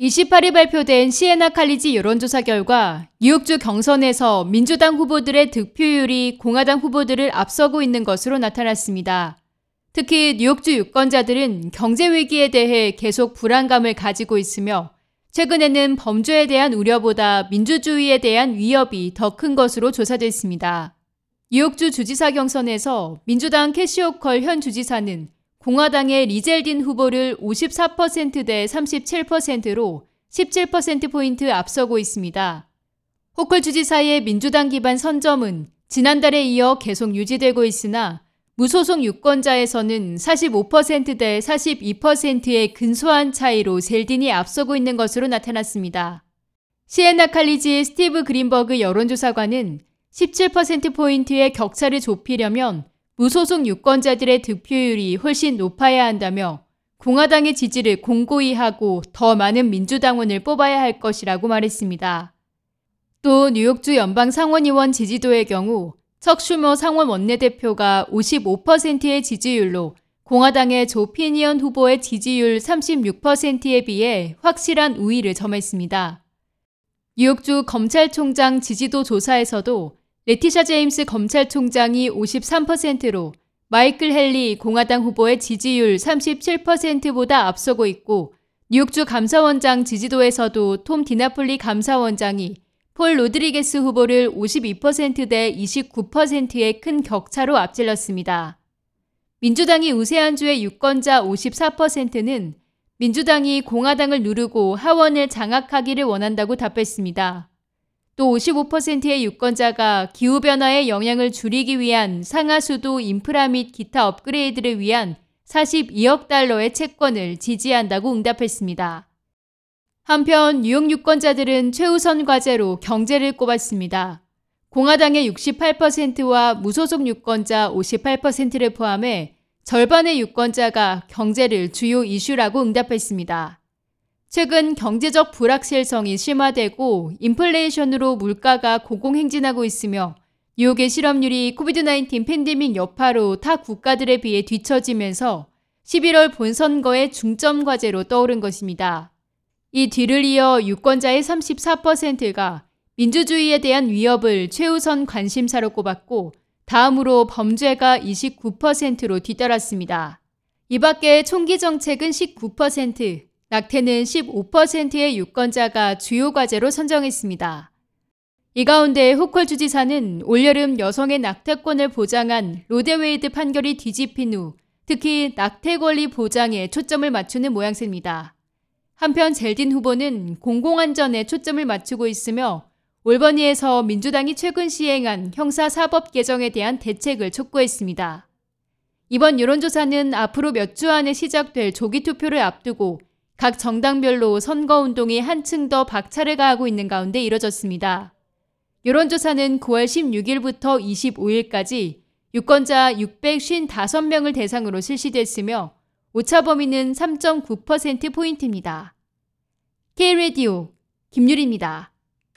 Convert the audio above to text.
28일 발표된 시에나 칼리지 여론조사 결과 뉴욕주 경선에서 민주당 후보들의 득표율이 공화당 후보들을 앞서고 있는 것으로 나타났습니다. 특히 뉴욕주 유권자들은 경제 위기에 대해 계속 불안감을 가지고 있으며 최근에는 범죄에 대한 우려보다 민주주의에 대한 위협이 더 큰 것으로 조사됐습니다. 뉴욕주 주지사 경선에서 민주당 캐시 호컬 현 주지사는 공화당의 리 젤딘 후보를 54% 대 37%로 17%포인트 앞서고 있습니다. 호컬 주지사의 민주당 기반 선점은 지난달에 이어 계속 유지되고 있으나 무소속 유권자에서는 45% 대 42%의 근소한 차이로 젤딘이 앞서고 있는 것으로 나타났습니다. 시에나 칼리지 스티브 그린버그 여론조사관은 17%포인트의 격차를 좁히려면 무소속 유권자들의 득표율이 훨씬 높아야 한다며 공화당의 지지를 공고히 하고 더 많은 민주당원을 뽑아야 할 것이라고 말했습니다. 또 뉴욕주 연방 상원의원 지지도의 경우 척 슈머 상원 원내대표가 55%의 지지율로 공화당의 조 피니언 후보의 지지율 36%에 비해 확실한 우위를 점했습니다. 뉴욕주 검찰총장 지지도 조사에서도 레티샤 제임스 검찰총장이 53%로 마이클 헨리 공화당 후보의 지지율 37%보다 앞서고 있고 뉴욕주 감사원장 지지도에서도 톰 디나폴리 감사원장이 폴 로드리게스 후보를 52% 대 29%의 큰 격차로 앞질렀습니다. 민주당이 우세한 주의 유권자 54%는 민주당이 공화당을 누르고 하원을 장악하기를 원한다고 답했습니다. 또 55%의 유권자가 기후변화의 영향을 줄이기 위한 상하수도 인프라 및 기타 업그레이드를 위한 42억 달러의 채권을 지지한다고 응답했습니다. 한편 뉴욕 유권자들은 최우선 과제로 경제를 꼽았습니다. 공화당의 68%와 무소속 유권자 58%를 포함해 절반의 유권자가 경제를 주요 이슈라고 응답했습니다. 최근 경제적 불확실성이 심화되고 인플레이션으로 물가가 고공행진하고 있으며 뉴욕의 실업률이 코비드-19 팬데믹 여파로 타 국가들에 비해 뒤처지면서 11월 본선거의 중점 과제로 떠오른 것입니다. 이 뒤를 이어 유권자의 34%가 민주주의에 대한 위협을 최우선 관심사로 꼽았고 다음으로 범죄가 29%로 뒤따랐습니다. 이 밖에 총기 정책은 19%, 낙태는 15%의 유권자가 주요 과제로 선정했습니다. 이 가운데 호컬 주지사는 올여름 여성의 낙태권을 보장한 로데웨이드 판결이 뒤집힌 후 특히 낙태 권리 보장에 초점을 맞추는 모양새입니다. 한편 젤딘 후보는 공공안전에 초점을 맞추고 있으며 올버니에서 민주당이 최근 시행한 형사사법 개정에 대한 대책을 촉구했습니다. 이번 여론조사는 앞으로 몇 주 안에 시작될 조기 투표를 앞두고 각 정당별로 선거운동이 한층 더 박차를 가하고 있는 가운데 이뤄졌습니다. 여론조사는 9월 16일부터 25일까지 유권자 655명을 대상으로 실시됐으며 오차 범위는 3.9%포인트입니다. K-라디오 김유리입니다.